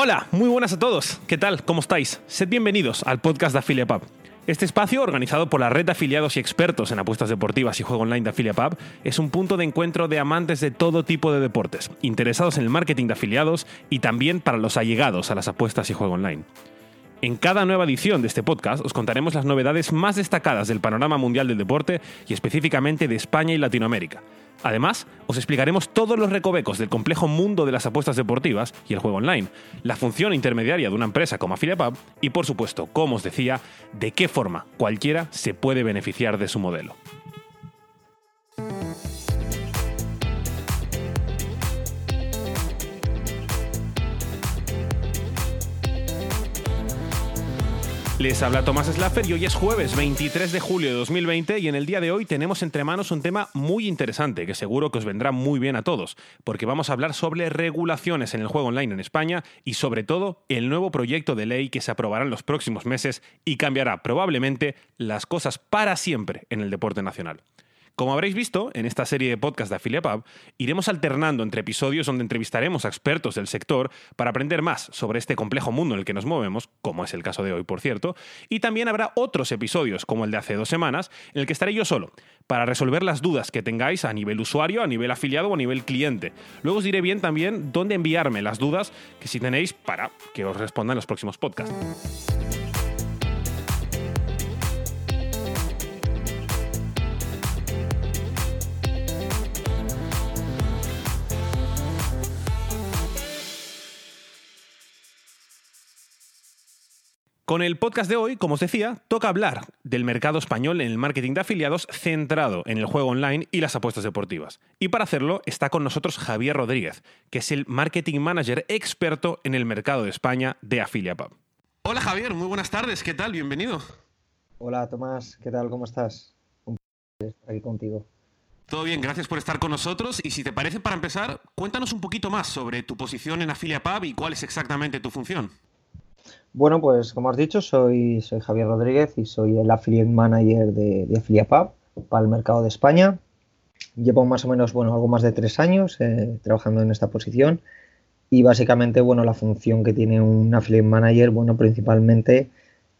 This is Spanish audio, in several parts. Hola, muy buenas a todos. ¿Qué tal? ¿Cómo estáis? Sed bienvenidos al podcast de Afiliapub. Este espacio, organizado por la red de afiliados y expertos en apuestas deportivas y juego online de Afiliapub, es un punto de encuentro de amantes de todo tipo de deportes, interesados en el marketing de afiliados y también para los allegados a las apuestas y juego online. En cada nueva edición de este podcast os contaremos las novedades más destacadas del panorama mundial del deporte y específicamente de España y Latinoamérica. Además, os explicaremos todos los recovecos del complejo mundo de las apuestas deportivas y el juego online, la función intermediaria de una empresa como Afiliapub y, por supuesto, como os decía, de qué forma cualquiera se puede beneficiar de su modelo. Les habla Tomás Slaffer y hoy es jueves 23 de julio de 2020 y en el día de hoy tenemos entre manos un tema muy interesante que seguro que os vendrá muy bien a todos, porque vamos a hablar sobre regulaciones en el juego online en España y sobre todo el nuevo proyecto de ley que se aprobará en los próximos meses y cambiará probablemente las cosas para siempre en el deporte nacional. Como habréis visto, en esta serie de podcast de Afiliapub iremos alternando entre episodios donde entrevistaremos a expertos del sector para aprender más sobre este complejo mundo en el que nos movemos, como es el caso de hoy, por cierto, y también habrá otros episodios, como el de hace 2 semanas, en el que estaré yo solo, para resolver las dudas que tengáis a nivel usuario, a nivel afiliado o a nivel cliente. Luego os diré bien también dónde enviarme las dudas que si tenéis para que os respondan en los próximos podcasts. Con el podcast de hoy, como os decía, toca hablar del mercado español en el marketing de afiliados centrado en el juego online y las apuestas deportivas. Y para hacerlo está con nosotros Javier Rodríguez, que es el marketing manager experto en el mercado de España de Afiliapub. Hola Javier, muy buenas tardes, ¿qué tal? Bienvenido. Hola Tomás, ¿qué tal? ¿Cómo estás? Un placer estar aquí contigo. Todo bien, gracias por estar con nosotros y si te parece, para empezar, cuéntanos un poquito más sobre tu posición en Afiliapub y cuál es exactamente tu función. Bueno, pues como has dicho, soy Javier Rodríguez y soy el Affiliate Manager de Afiliapub para el mercado de España. Llevo más o menos, algo más de 3 años trabajando en esta posición y básicamente, la función que tiene un Affiliate Manager, principalmente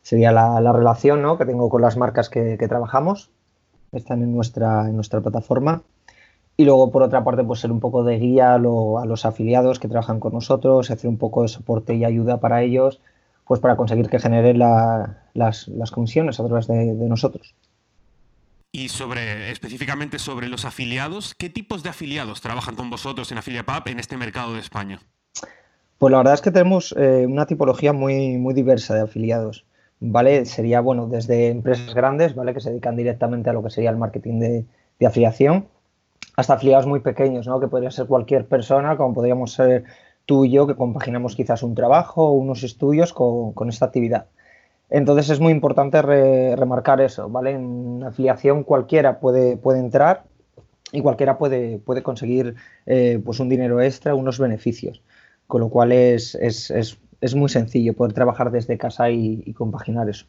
sería la relación, ¿no?, que tengo con las marcas que trabajamos, están en nuestra plataforma. Y luego, por otra parte, pues ser un poco de guía a los afiliados que trabajan con nosotros, hacer un poco de soporte y ayuda para ellos, pues para conseguir que generen las comisiones a través de nosotros. Y específicamente sobre los afiliados, ¿qué tipos de afiliados trabajan con vosotros en Afiliapub en este mercado de España? Pues la verdad es que tenemos una tipología muy, muy diversa de afiliados, ¿vale? Sería, desde empresas grandes, ¿vale?, que se dedican directamente a lo que sería el marketing de afiliación, hasta afiliados muy pequeños, ¿no?, que podría ser cualquier persona, como podríamos ser tú y yo, que compaginamos quizás un trabajo o unos estudios con esta actividad. Entonces es muy importante remarcar eso, ¿vale? En una afiliación cualquiera puede entrar y cualquiera puede conseguir un dinero extra, unos beneficios, con lo cual es muy sencillo poder trabajar desde casa y compaginar eso.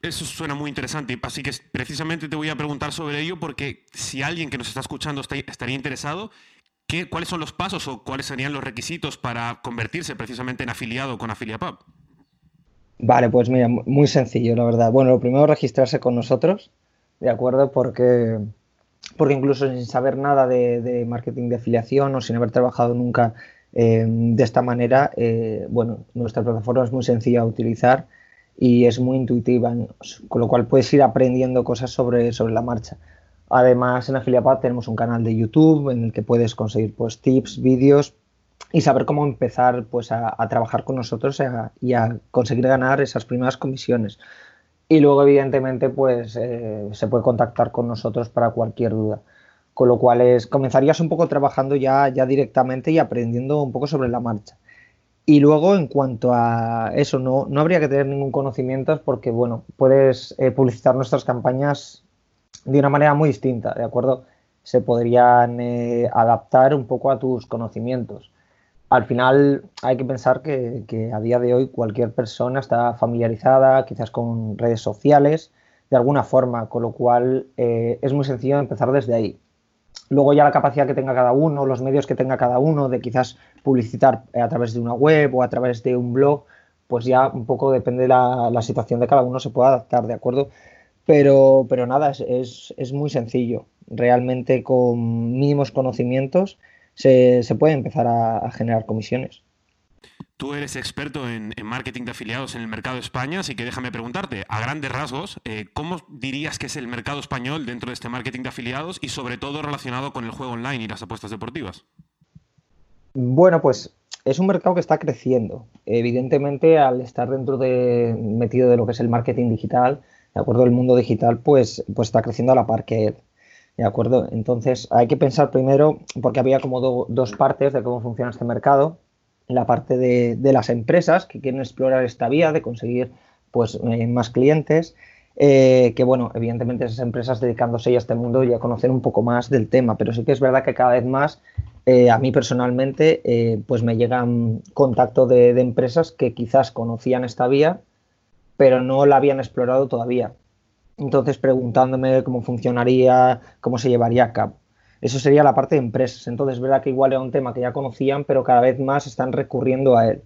Eso suena muy interesante, así que precisamente te voy a preguntar sobre ello, porque si alguien que nos está escuchando estaría interesado, ¿cuáles son los pasos o cuáles serían los requisitos para convertirse precisamente en afiliado con Afiliapub? Vale, pues mira, muy sencillo, la verdad. Lo primero, registrarse con nosotros, ¿de acuerdo? Porque incluso sin saber nada de marketing de afiliación o sin haber trabajado nunca de esta manera, nuestra plataforma es muy sencilla de utilizar y es muy intuitiva, con lo cual puedes ir aprendiendo cosas sobre la marcha. Además, en Afiliapub tenemos un canal de YouTube en el que puedes conseguir tips, vídeos y saber cómo empezar a trabajar con nosotros y a conseguir ganar esas primeras comisiones. Y luego, evidentemente, se puede contactar con nosotros para cualquier duda. Con lo cual comenzarías un poco trabajando ya directamente y aprendiendo un poco sobre la marcha. Y luego, en cuanto a eso, no habría que tener ningún conocimiento porque, puedes publicitar nuestras campañas de una manera muy distinta, ¿de acuerdo? Se podrían adaptar un poco a tus conocimientos. Al final, hay que pensar que a día de hoy cualquier persona está familiarizada, quizás con redes sociales, de alguna forma, con lo cual es muy sencillo empezar desde ahí. Luego ya la capacidad que tenga cada uno, los medios que tenga cada uno de quizás publicitar a través de una web o a través de un blog, pues ya un poco depende de la situación de cada uno, se puede adaptar, ¿de acuerdo? Pero nada, es muy sencillo. Realmente con mínimos conocimientos se puede empezar a generar comisiones. Tú eres experto en marketing de afiliados en el mercado de España, así que déjame preguntarte, a grandes rasgos, ¿cómo dirías que es el mercado español dentro de este marketing de afiliados y sobre todo relacionado con el juego online y las apuestas deportivas? Bueno, pues es un mercado que está creciendo. Evidentemente, al estar metido de lo que es el marketing digital, ¿de acuerdo? El mundo digital pues está creciendo a la par que él, ¿de acuerdo? Entonces hay que pensar primero, porque había como dos partes de cómo funciona este mercado. La parte de las empresas que quieren explorar esta vía de conseguir pues más clientes, que bueno, evidentemente esas empresas dedicándose ya a este mundo y a conocer un poco más del tema, pero sí que es verdad que cada vez más a mí personalmente pues me llegan contactos de empresas que quizás conocían esta vía pero no la habían explorado todavía, entonces preguntándome cómo funcionaría, cómo se llevaría a cabo. Eso sería la parte de empresas. Entonces, es verdad que igual era un tema que ya conocían, pero cada vez más están recurriendo a él.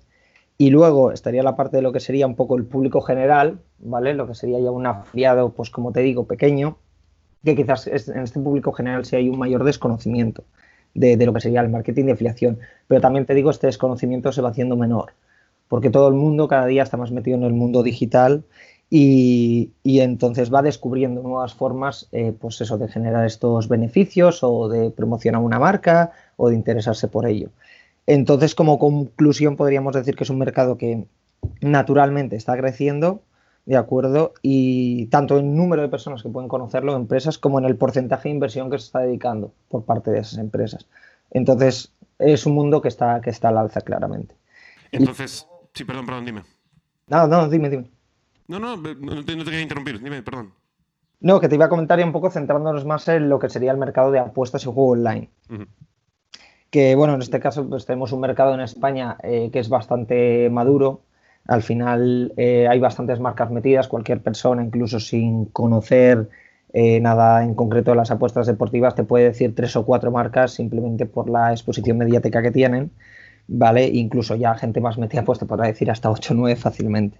Y luego estaría la parte de lo que sería un poco el público general, ¿vale? Lo que sería ya un afiliado, pues como te digo, pequeño, que quizás en este público general sí hay un mayor desconocimiento de lo que sería el marketing de afiliación. Pero también te digo, este desconocimiento se va haciendo menor, porque todo el mundo cada día está más metido en el mundo digital y entonces va descubriendo nuevas formas pues eso, de generar estos beneficios o de promocionar una marca o de interesarse por ello. Entonces, como conclusión, podríamos decir que es un mercado que naturalmente está creciendo, ¿de acuerdo? Y tanto en número de personas que pueden conocerlo, empresas, como en el porcentaje de inversión que se está dedicando por parte de esas empresas. Entonces, es un mundo que está al alza claramente. Entonces... Sí, perdón, dime. No, dime. No te quería interrumpir, dime, perdón. No, que te iba a comentar y un poco centrándonos más en lo que sería el mercado de apuestas y juego online. Uh-huh. Que bueno, en este caso pues tenemos un mercado en España que es bastante maduro. Al final hay bastantes marcas metidas, cualquier persona, incluso sin conocer nada en concreto de las apuestas deportivas, te puede decir 3 o 4 marcas simplemente por la exposición mediática que tienen. Vale, incluso ya gente más metida pues te podrá decir hasta 8 o 9 fácilmente.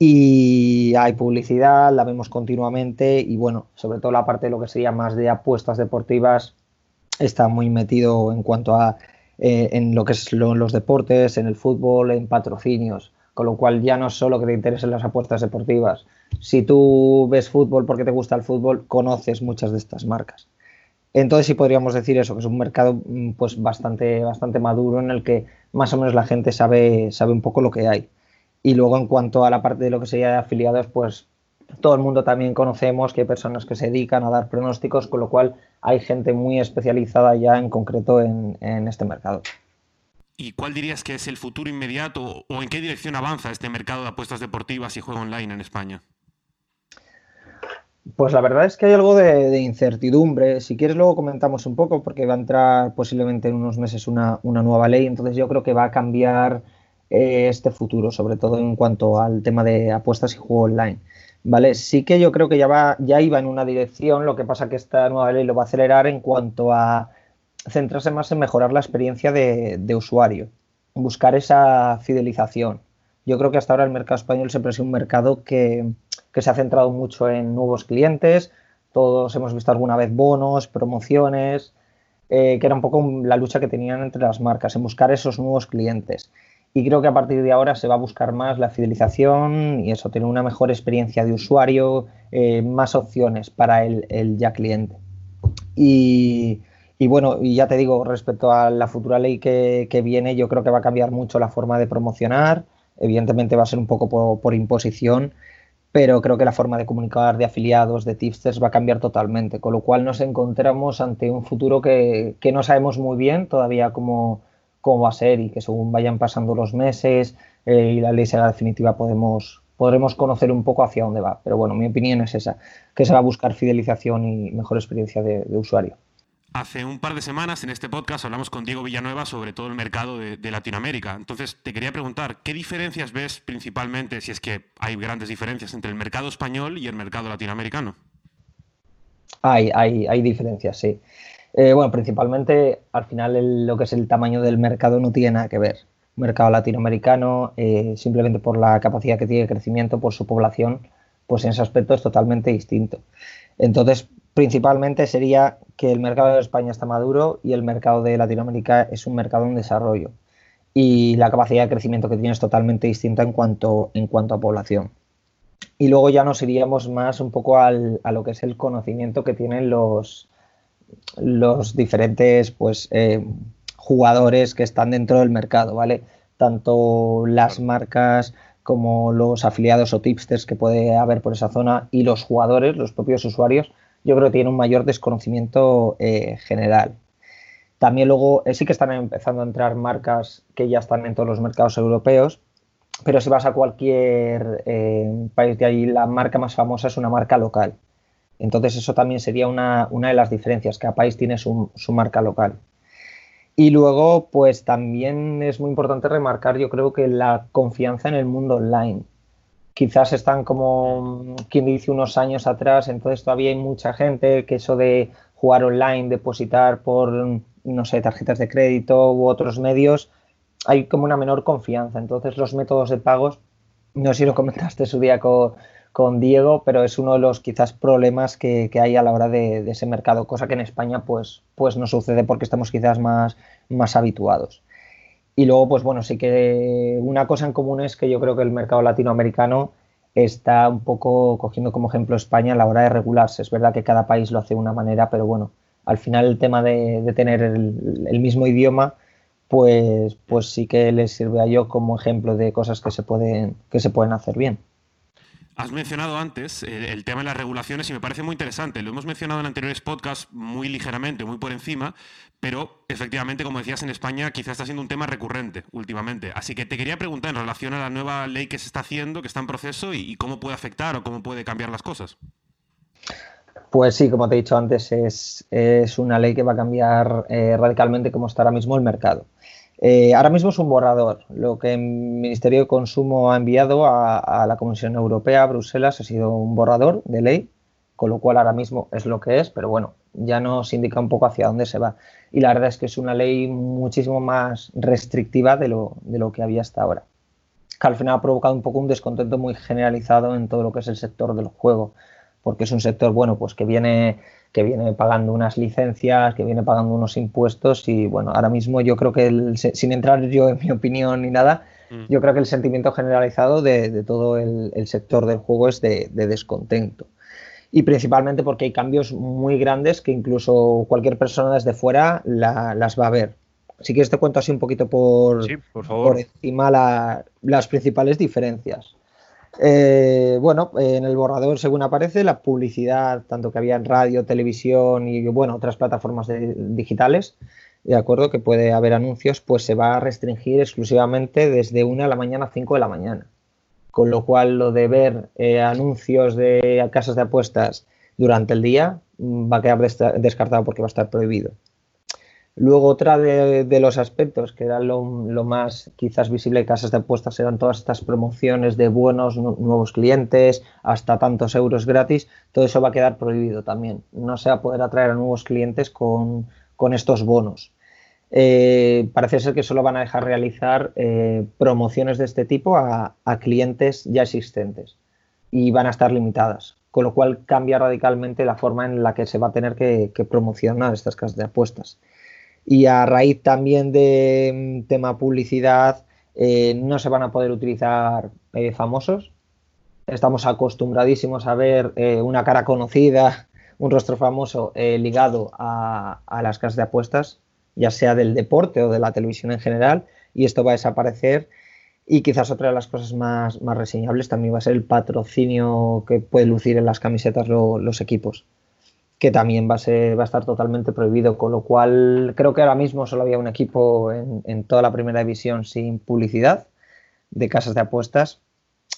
Y hay publicidad, la vemos continuamente y bueno, sobre todo la parte de lo que sería más de apuestas deportivas está muy metido en cuanto a en lo que es los deportes, en el fútbol, en patrocinios, con lo cual ya no es solo que te interesen las apuestas deportivas. Si tú ves fútbol porque te gusta el fútbol, conoces muchas de estas marcas. Entonces sí podríamos decir eso, que es un mercado pues bastante maduro en el que más o menos la gente sabe un poco lo que hay. Y luego en cuanto a la parte de lo que sería de afiliados, pues todo el mundo también conocemos que hay personas que se dedican a dar pronósticos, con lo cual hay gente muy especializada ya en concreto en este mercado. ¿Y cuál dirías que es el futuro inmediato o en qué dirección avanza este mercado de apuestas deportivas y juego online en España? Pues la verdad es que hay algo de incertidumbre. Si quieres luego comentamos un poco, porque va a entrar posiblemente en unos meses una nueva ley, entonces yo creo que va a cambiar este futuro, sobre todo en cuanto al tema de apuestas y juego online, ¿vale? Sí que yo creo que ya iba en una dirección, lo que pasa que esta nueva ley lo va a acelerar en cuanto a centrarse más en mejorar la experiencia de usuario, buscar esa fidelización. Yo creo que hasta ahora el mercado español siempre ha sido un mercado que se ha centrado mucho en nuevos clientes, todos hemos visto alguna vez bonos, promociones, que era un poco la lucha que tenían entre las marcas, en buscar esos nuevos clientes. Y creo que a partir de ahora se va a buscar más la fidelización y eso, tener una mejor experiencia de usuario, más opciones para el ya cliente. Y bueno, y ya te digo, respecto a la futura ley que viene, yo creo que va a cambiar mucho la forma de promocionar, evidentemente va a ser un poco por imposición, pero creo que la forma de comunicar de afiliados, de tipsters, va a cambiar totalmente, con lo cual nos encontramos ante un futuro que no sabemos muy bien todavía cómo va a ser y que según vayan pasando los meses y la ley será definitiva podremos conocer un poco hacia dónde va. Pero bueno, mi opinión es esa, que se va a buscar fidelización y mejor experiencia de usuario. Hace un par de semanas en este podcast hablamos con Diego Villanueva sobre todo el mercado de Latinoamérica. Entonces te quería preguntar, ¿qué diferencias ves principalmente, si es que hay grandes diferencias, entre el mercado español y el mercado latinoamericano? Hay diferencias, sí. Bueno, principalmente al final lo que es el tamaño del mercado no tiene nada que ver. Mercado latinoamericano, simplemente por la capacidad que tiene de crecimiento, por su población, pues en ese aspecto es totalmente distinto. Entonces, principalmente sería que el mercado de España está maduro y el mercado de Latinoamérica es un mercado en desarrollo. Y la capacidad de crecimiento que tiene es totalmente distinta en cuanto a población. Y luego ya nos iríamos más un poco a lo que es el conocimiento que tienen los diferentes pues, jugadores que están dentro del mercado, ¿vale? Tanto las marcas como los afiliados o tipsters que puede haber por esa zona y los jugadores, los propios usuarios, yo creo que tienen un mayor desconocimiento general. También luego sí que están empezando a entrar marcas que ya están en todos los mercados europeos, pero si vas a cualquier país de ahí, la marca más famosa es una marca local. Entonces eso también sería una de las diferencias, cada país tiene su marca local. Y luego pues también es muy importante remarcar, yo creo que la confianza en el mundo online. Quizás están como quien dice unos años atrás, entonces todavía hay mucha gente que eso de jugar online, depositar por, no sé, tarjetas de crédito u otros medios, hay como una menor confianza. Entonces los métodos de pagos, no sé si lo comentaste su día con Diego, pero es uno de los quizás problemas que hay a la hora de ese mercado, cosa que en España pues no sucede porque estamos quizás más habituados. Y luego, pues bueno, sí que una cosa en común es que yo creo que el mercado latinoamericano está un poco cogiendo como ejemplo España a la hora de regularse. Es verdad que cada país lo hace de una manera, pero bueno, al final el tema de tener el mismo idioma, pues sí que les sirve a yo como ejemplo de cosas que se pueden hacer bien. Has mencionado antes el tema de las regulaciones y me parece muy interesante. Lo hemos mencionado en anteriores podcasts muy ligeramente, muy por encima, pero efectivamente, como decías, en España quizás está siendo un tema recurrente últimamente. Así que te quería preguntar en relación a la nueva ley que se está haciendo, que está en proceso y cómo puede afectar o cómo puede cambiar las cosas. Pues sí, como te he dicho antes, es una ley que va a cambiar radicalmente cómo está ahora mismo el mercado. Ahora mismo es un borrador. Lo que el Ministerio de Consumo ha enviado a la Comisión Europea, a Bruselas, ha sido un borrador de ley, con lo cual ahora mismo es lo que es, pero bueno, ya nos indica un poco hacia dónde se va. Y la verdad es que es una ley muchísimo más restrictiva de lo que había hasta ahora, que al final ha provocado un poco un descontento muy generalizado en todo lo que es el sector del juego, porque es un sector bueno, pues que viene pagando unas licencias, que viene pagando unos impuestos y bueno, ahora mismo yo creo que, sin entrar yo en mi opinión ni nada, yo creo que el sentimiento generalizado de todo el sector del juego es de descontento. Y principalmente porque hay cambios muy grandes que incluso cualquier persona desde fuera las va a ver. Si quieres te cuento así un poquito por encima las principales diferencias. En el borrador, según aparece, la publicidad, tanto que había en radio, televisión y bueno, otras plataformas digitales, de acuerdo, que puede haber anuncios, pues se va a restringir exclusivamente desde 1 de la mañana a 5 de la mañana. Con lo cual, lo de ver anuncios de casas de apuestas durante el día va a quedar descartado porque va a estar prohibido. Luego, otra de los aspectos que era lo más quizás visible de casas de apuestas eran todas estas promociones de bonos, nuevos clientes, hasta tantos euros gratis. Todo eso va a quedar prohibido también. No se va a poder atraer a nuevos clientes con estos bonos. Parece ser que solo van a dejar realizar promociones de este tipo a clientes ya existentes y van a estar limitadas, con lo cual cambia radicalmente la forma en la que se va a tener que promocionar estas casas de apuestas. Y a raíz también de tema publicidad, no se van a poder utilizar famosos. Estamos acostumbradísimos a ver una cara conocida, un rostro famoso ligado a las casas de apuestas, ya sea del deporte o de la televisión en general, y esto va a desaparecer. Y quizás otra de las cosas más reseñables también va a ser el patrocinio que puede lucir en las camisetas los equipos, que también va a estar totalmente prohibido, con lo cual creo que ahora mismo solo había un equipo en toda la primera división sin publicidad de casas de apuestas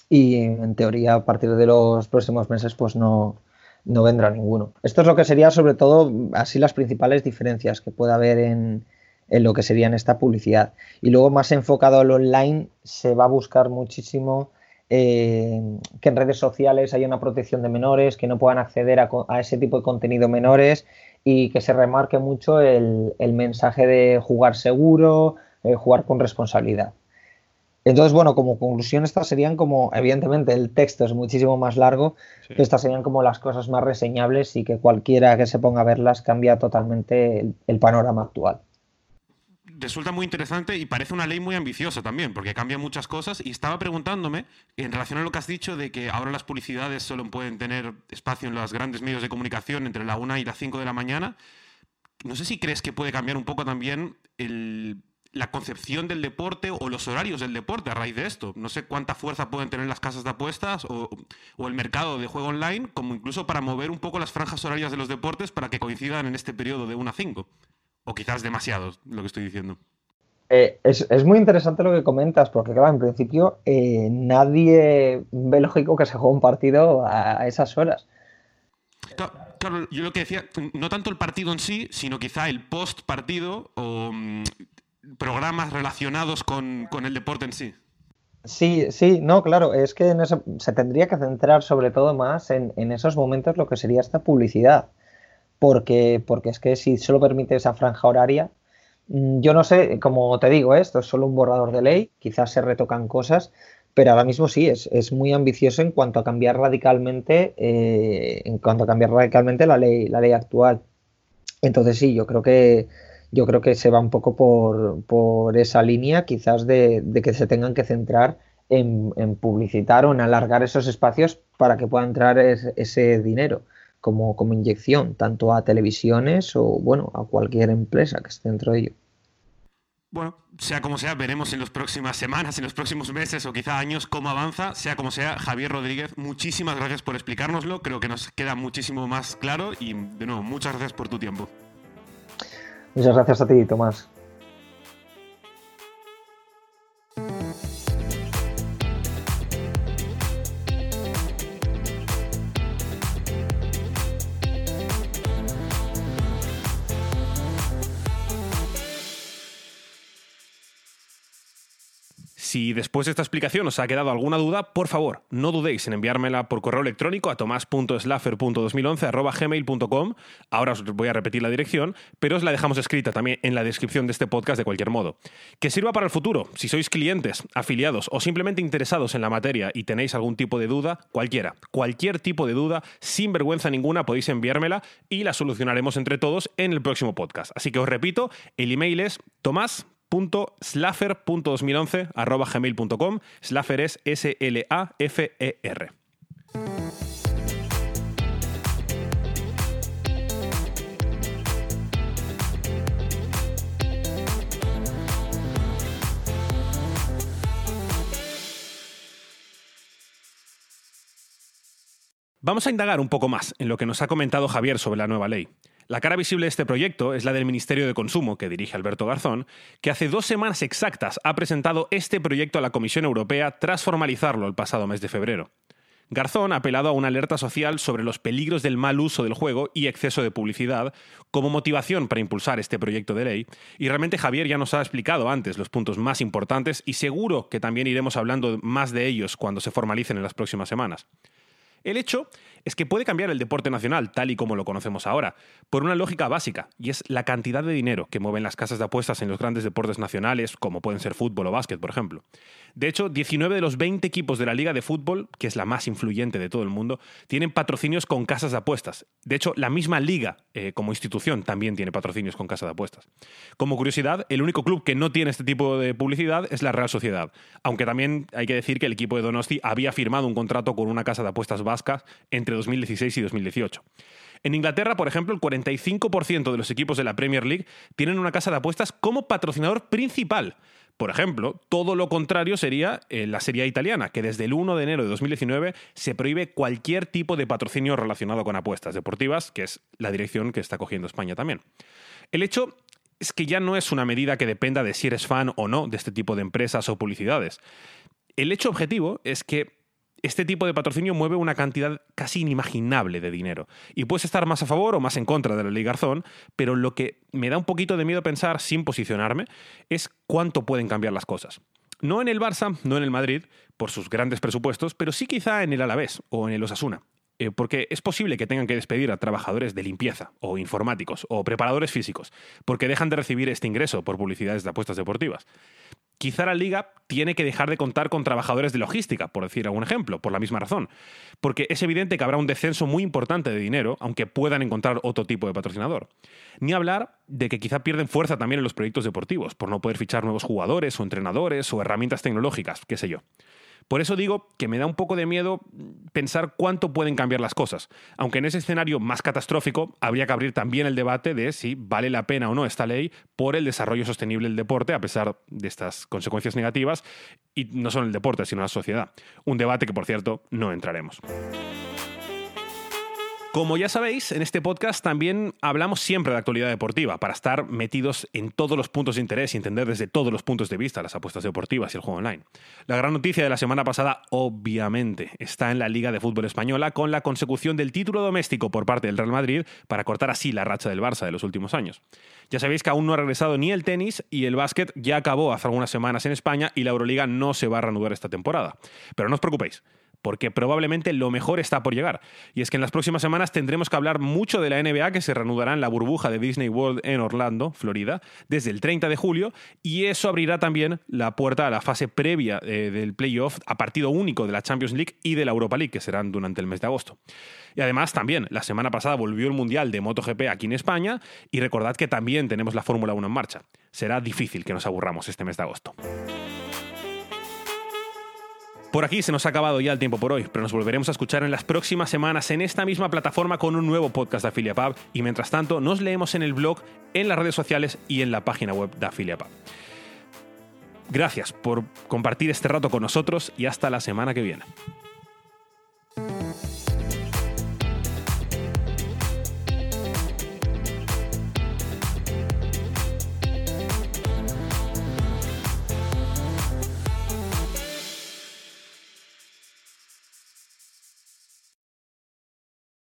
y en teoría a partir de los próximos meses pues no vendrá ninguno. Esto es lo que sería sobre todo así las principales diferencias que pueda haber en lo que sería en esta publicidad. Y luego más enfocado al online se va a buscar muchísimo que en redes sociales haya una protección de menores, que no puedan acceder a ese tipo de contenido menores, y que se remarque mucho el mensaje de jugar seguro, jugar con responsabilidad. Entonces, bueno, como conclusión, estas serían como, evidentemente el texto es muchísimo más largo, sí, pero estas serían como las cosas más reseñables y que cualquiera que se ponga a verlas cambia totalmente el panorama actual. Resulta muy interesante y parece una ley muy ambiciosa también, porque cambia muchas cosas, y estaba preguntándome, en relación a lo que has dicho de que ahora las publicidades solo pueden tener espacio en los grandes medios de comunicación entre la 1 y las 5 de la mañana, no sé si crees que puede cambiar un poco también la concepción del deporte o los horarios del deporte a raíz de esto. No sé cuánta fuerza pueden tener las casas de apuestas o el mercado de juego online, como incluso para mover un poco las franjas horarias de los deportes para que coincidan en este periodo de 1 a 5. O quizás demasiados, lo que estoy diciendo. Es muy interesante lo que comentas, porque claro, en principio nadie ve lógico que se juegue un partido a esas horas. Claro, yo lo que decía, no tanto el partido en sí, sino quizá el post partido o programas relacionados con el deporte en sí. Sí, no, claro, es que en eso se tendría que centrar sobre todo más en esos momentos lo que sería esta publicidad. Porque es que si solo permite esa franja horaria, yo no sé, como te digo, esto es solo un borrador de ley, quizás se retocan cosas, pero ahora mismo sí, es muy ambicioso en cuanto a cambiar radicalmente la ley actual. Entonces sí, yo creo que se va un poco por esa línea, quizás de que se tengan que centrar en publicitar o en alargar esos espacios para que pueda entrar ese dinero. Como inyección, tanto a televisiones o, bueno, a cualquier empresa que esté dentro de ello. Bueno, sea como sea, veremos en las próximas semanas, en los próximos meses o quizá años cómo avanza. Sea como sea, Javier Rodríguez, muchísimas gracias por explicárnoslo. Creo que nos queda muchísimo más claro y, de nuevo, muchas gracias por tu tiempo. Muchas gracias a ti, Tomás. Si después de esta explicación os ha quedado alguna duda, por favor, no dudéis en enviármela por correo electrónico a tomas.slaffer.2011@gmail.com. Ahora os voy a repetir la dirección, pero os la dejamos escrita también en la descripción de este podcast de cualquier modo. Que sirva para el futuro. Si sois clientes, afiliados o simplemente interesados en la materia y tenéis algún tipo de duda, cualquier tipo de duda, sin vergüenza ninguna, podéis enviármela y la solucionaremos entre todos en el próximo podcast. Así que os repito, el email es tomas.slaffer.2011@gmail.com. Slaffer es Slaffer. Vamos a indagar un poco más en lo que nos ha comentado Javier sobre la nueva ley. La cara visible de este proyecto es la del Ministerio de Consumo, que dirige Alberto Garzón, que hace 2 semanas exactas ha presentado este proyecto a la Comisión Europea tras formalizarlo el pasado mes de febrero. Garzón ha apelado a una alerta social sobre los peligros del mal uso del juego y exceso de publicidad como motivación para impulsar este proyecto de ley, y realmente Javier ya nos ha explicado antes los puntos más importantes y seguro que también iremos hablando más de ellos cuando se formalicen en las próximas semanas. El hecho es que puede cambiar el deporte nacional, tal y como lo conocemos ahora, por una lógica básica, y es la cantidad de dinero que mueven las casas de apuestas en los grandes deportes nacionales, como pueden ser fútbol o básquet, por ejemplo. De hecho, 19 de los 20 equipos de la Liga de Fútbol, que es la más influyente de todo el mundo, tienen patrocinios con casas de apuestas. De hecho, la misma Liga, como institución, también tiene patrocinios con casas de apuestas. Como curiosidad, el único club que no tiene este tipo de publicidad es la Real Sociedad, aunque también hay que decir que el equipo de Donosti había firmado un contrato con una casa de apuestas vasca entre 2016 y 2018. En Inglaterra, por ejemplo, el 45% de los equipos de la Premier League tienen una casa de apuestas como patrocinador principal. Por ejemplo, todo lo contrario sería la Serie A italiana, que desde el 1 de enero de 2019 se prohíbe cualquier tipo de patrocinio relacionado con apuestas deportivas, que es la dirección que está cogiendo España también. El hecho es que ya no es una medida que dependa de si eres fan o no de este tipo de empresas o publicidades. El hecho objetivo es que este tipo de patrocinio mueve una cantidad casi inimaginable de dinero. Y puedes estar más a favor o más en contra de la ley Garzón, pero lo que me da un poquito de miedo pensar, sin posicionarme, es cuánto pueden cambiar las cosas. No en el Barça, no en el Madrid, por sus grandes presupuestos, pero sí quizá en el Alavés o en el Osasuna. Porque es posible que tengan que despedir a trabajadores de limpieza, o informáticos, o preparadores físicos, porque dejan de recibir este ingreso por publicidades de apuestas deportivas. Quizá la Liga tiene que dejar de contar con trabajadores de logística, por decir algún ejemplo, por la misma razón. Porque es evidente que habrá un descenso muy importante de dinero, aunque puedan encontrar otro tipo de patrocinador. Ni hablar de que quizá pierden fuerza también en los proyectos deportivos, por no poder fichar nuevos jugadores, o entrenadores, o herramientas tecnológicas, qué sé yo. Por eso digo que me da un poco de miedo pensar cuánto pueden cambiar las cosas, aunque en ese escenario más catastrófico habría que abrir también el debate de si vale la pena o no esta ley por el desarrollo sostenible del deporte, a pesar de estas consecuencias negativas, y no solo en el deporte, sino en la sociedad. Un debate que, por cierto, no entraremos. Como ya sabéis, en este podcast también hablamos siempre de actualidad deportiva para estar metidos en todos los puntos de interés y entender desde todos los puntos de vista las apuestas deportivas y el juego online. La gran noticia de la semana pasada, obviamente, está en la Liga de Fútbol Española con la consecución del título doméstico por parte del Real Madrid para cortar así la racha del Barça de los últimos años. Ya sabéis que aún no ha regresado ni el tenis y el básquet ya acabó hace algunas semanas en España y la Euroliga no se va a reanudar esta temporada. Pero no os preocupéis, porque probablemente lo mejor está por llegar. Y es que en las próximas semanas tendremos que hablar mucho de la NBA, que se reanudará en la burbuja de Disney World en Orlando, Florida, desde el 30 de julio, y eso abrirá también la puerta a la fase previa del playoff a partido único de la Champions League y de la Europa League, que serán durante el mes de agosto. Y además también, la semana pasada volvió el Mundial de MotoGP aquí en España, y recordad que también tenemos la Fórmula 1 en marcha. Será difícil que nos aburramos este mes de agosto. Por aquí se nos ha acabado ya el tiempo por hoy, pero nos volveremos a escuchar en las próximas semanas en esta misma plataforma con un nuevo podcast de Afiliapub, y mientras tanto nos leemos en el blog, en las redes sociales y en la página web de Afiliapub. Gracias por compartir este rato con nosotros y hasta la semana que viene.